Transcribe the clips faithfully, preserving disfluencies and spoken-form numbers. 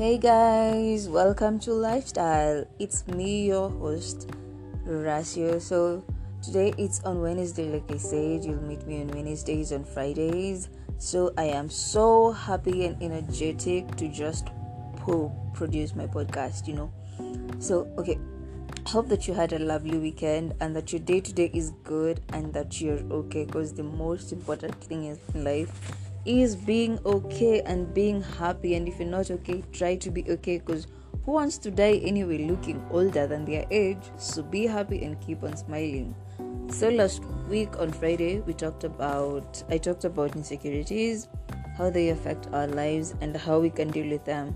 Hey guys, welcome to Lifestyle. It's me, your host Rasio. So today it's on Wednesday. Like I said, you'll meet me on Wednesdays, on Fridays. So I am so happy and energetic to just po- produce my podcast, you know. So okay, hope that you had a lovely weekend and that your day today is good and that you're okay, because the most important thing in life is being okay and being happy. And if you're not okay, try to be okay, because who wants to die anyway looking older than their age? So be happy and keep on smiling. So last week on Friday, we talked about I talked about insecurities, how they affect our lives and how we can deal with them.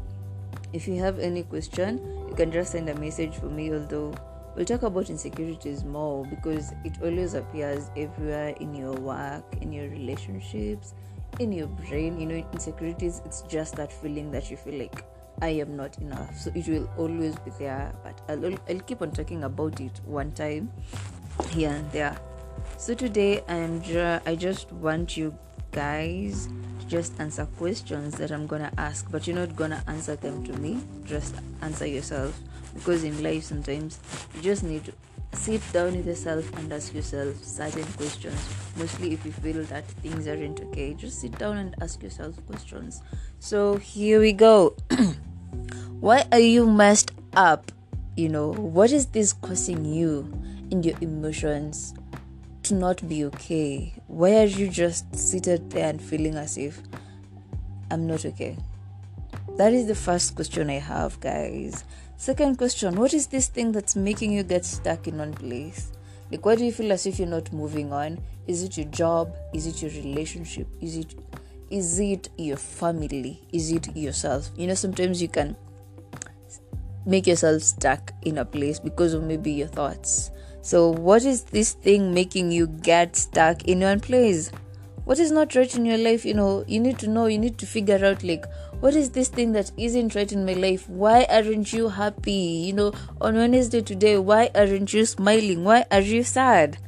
If you have any question, you can just send a message for me, although we'll talk about insecurities more because it always appears everywhere, in your work, in your relationships, in your brain. You know, insecurities, it's just that feeling that you feel like I am not enough. So it will always be there, but I'll, I'll keep on talking about it one time here and there. So today I'm ju- I just want you guys to just answer questions that I'm gonna ask, but you're not gonna answer them to me. Just answer yourself, because in life sometimes you just need to sit down with yourself and ask yourself certain questions. Mostly if you feel that things aren't okay, just sit down and ask yourself questions. So here we go. Why are you messed up? You know, what is this causing you and your emotions to not be okay? Why are you just seated there and feeling as if I'm not okay? That is the first question I have, guys. Second question, what is this thing that's making you get stuck in one place? Like, why do you feel as if you're not moving on? Is it your job? Is it your relationship? Is it is it your family? Is it yourself? You know, sometimes you can make yourself stuck in a place because of maybe your thoughts. So what is this thing making you get stuck in one place? What is not right in your life? You know, you need to know, you need to figure out, like, what is this thing that isn't right in my life? Why aren't you happy? You know, on Wednesday today, why aren't you smiling? Why are you sad?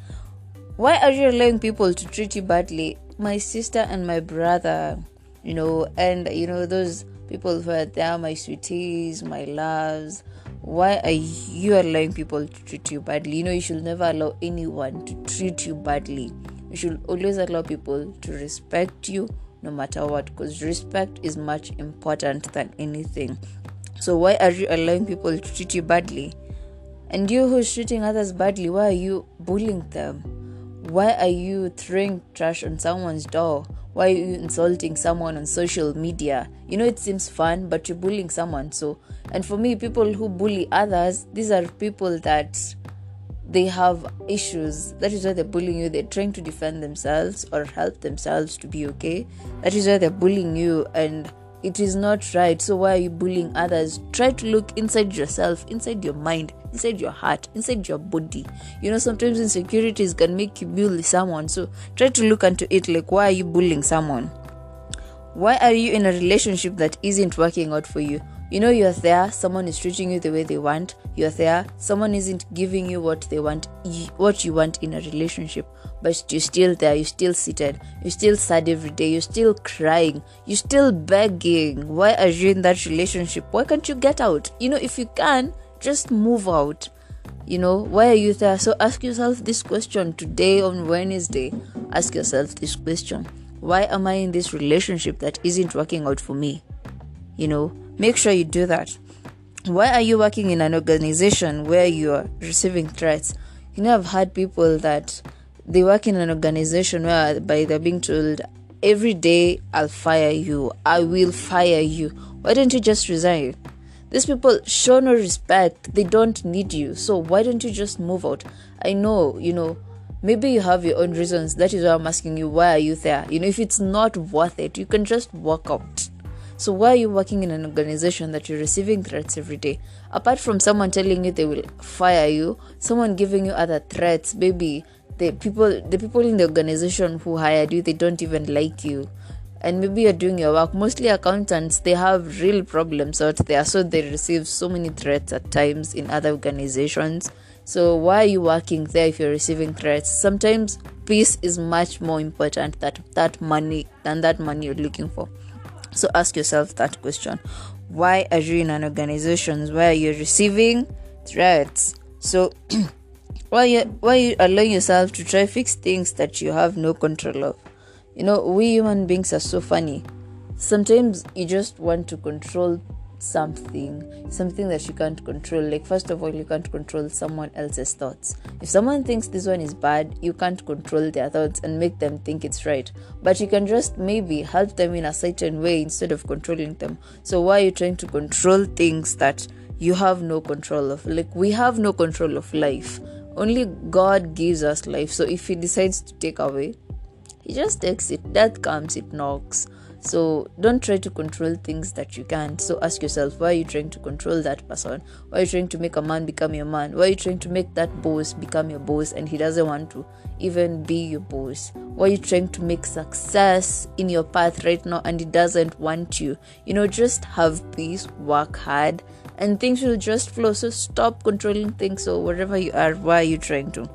Why are you allowing people to treat you badly? My sister and my brother, you know, and, you know, those people who are there, my sweeties, my loves. Why are you allowing people to treat you badly? You know, you should never allow anyone to treat you badly. You should always allow people to respect you no matter what, because respect is much important than anything. So why are you allowing people to treat you badly? And you who's treating others badly, why are you bullying them? Why are you throwing trash on someone's door? Why are you insulting someone on social media? You know, it seems fun, but you're bullying someone. So, and for me, people who bully others, these are people that they have issues. That is why they're bullying you. They're trying to defend themselves or help themselves to be okay. That is why they're bullying you, and it is not right. So why are you bullying others? Try to look inside yourself, inside your mind, inside your heart, inside your body. You know, sometimes insecurities can make you bully someone. So try to look into it, like, why are you bullying someone? Why are you in a relationship that isn't working out for you? You know, you're there, someone is treating you the way they want. You're there, someone isn't giving you what they want, what you want in a relationship. But you're still there, you're still seated, you're still sad every day, you're still crying, you're still begging. Why are you in that relationship? Why can't you get out? You know, if you can, just move out. You know, why are you there? So ask yourself this question today on Wednesday. Ask yourself this question. Why am I in this relationship that isn't working out for me? You know, make sure you do that. Why are you working in an organization where you are receiving threats? You know, I've had people that they work in an organization where by they're being told, every day I'll fire you, I will fire you. Why don't you just resign? These people show no respect. They don't need you. So why don't you just move out? I know, you know, maybe you have your own reasons. That is why I'm asking you, why are you there? You know, if it's not worth it, you can just walk out. So why are you working in an organization that you're receiving threats every day? Apart from someone telling you they will fire you, someone giving you other threats, maybe the people the people in the organization who hired you, they don't even like you. And maybe you're doing your work. Mostly accountants, they have real problems out there. So they receive so many threats at times in other organizations. So why are you working there if you're receiving threats? Sometimes peace is much more important than that money than that money you're looking for. So ask yourself that question. Why are you in an organization where you're receiving threats? So why you why you allow yourself to try fix things that you have no control of? You know, we human beings are so funny. Sometimes you just want to control something something that you can't control. Like, first of all, you can't control someone else's thoughts. If someone thinks this one is bad, you can't control their thoughts and make them think it's right, but you can just maybe help them in a certain way instead of controlling them. So why are you trying to control things that you have no control of? Like, we have no control of life. Only God gives us life. So if he decides to take away, he just takes it. Death comes, it knocks. So don't try to control things that you can't. So ask yourself, why are you trying to control that person? Why are you trying to make a man become your man? Why are you trying to make that boss become your boss and he doesn't want to even be your boss? Why are you trying to make success in your path right now and he doesn't want you? You know, just have peace, work hard, and things will just flow. So stop controlling things. So wherever you are, why are you trying to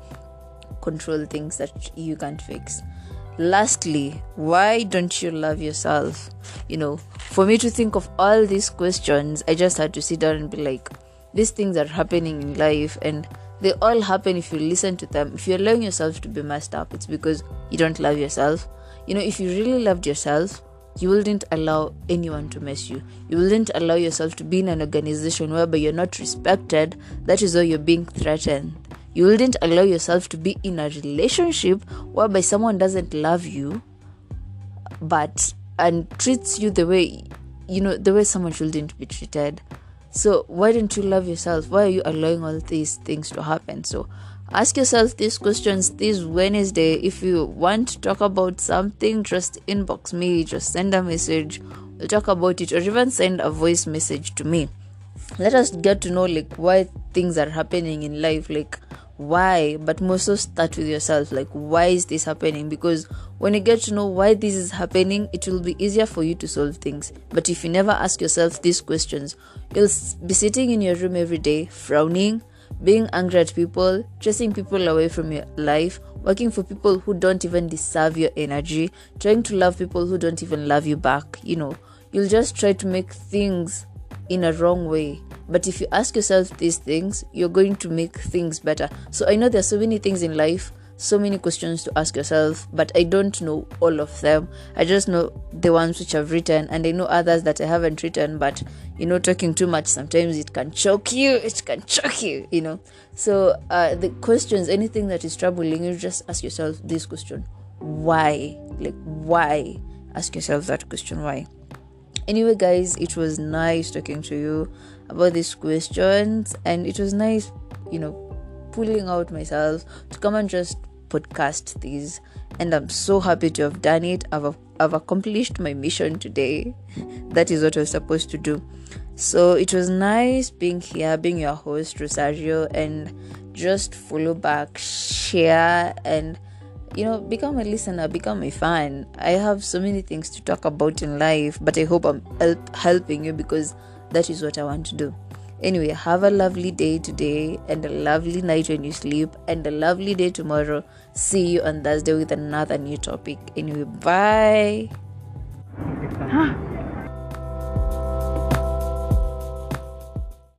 control things that you can't fix? Lastly, why don't you love yourself? You know, for me to think of all these questions, I just had to sit down and be like, these things are happening in life, and they all happen if you listen to them. If you're allowing yourself to be messed up, it's because you don't love yourself. You know, if you really loved yourself, you wouldn't allow anyone to mess you. You wouldn't allow yourself to be in an organization whereby you're not respected. That is why you're being threatened. You wouldn't allow yourself to be in a relationship whereby someone doesn't love you but and treats you the way, you know, the way someone shouldn't be treated. So why don't you love yourself? Why are you allowing all these things to happen? So ask yourself these questions this Wednesday. If you want to talk about something, just inbox me, just send a message. We'll talk about it, or even send a voice message to me. Let us get to know, like, why things are happening in life, like why, but more so start with yourself. Like, why is this happening? Because when you get to know why this is happening, it will be easier for you to solve things. But if you never ask yourself these questions, you'll be sitting in your room every day frowning, being angry at people, chasing people away from your life, working for people who don't even deserve your energy, trying to love people who don't even love you back. You know, you'll just try to make things in a wrong way. But if you ask yourself these things, you're going to make things better. So I know there are so many things in life, so many questions to ask yourself, but I don't know all of them. I just know the ones which I've written, and I know others that I haven't written. But you know, talking too much sometimes it can choke you. It can choke you. You know. So uh, the questions, anything that is troubling you, just ask yourself this question: why? Like, why? Ask yourself that question: why? Anyway, guys, it was nice talking to you about these questions, and it was nice, you know, pulling out myself to come and just podcast these. And I'm so happy to have done it. I've, I've accomplished my mission today. That is what I was supposed to do. So it was nice being here, being your host, Rasio, and just follow back, share, and you know, become a listener, become a fan. I have so many things to talk about in life, but I hope I'm help- helping you, because that is what I want to do. Anyway, have a lovely day today, and a lovely night when you sleep, and a lovely day tomorrow. See you on Thursday with another new topic. Anyway, bye.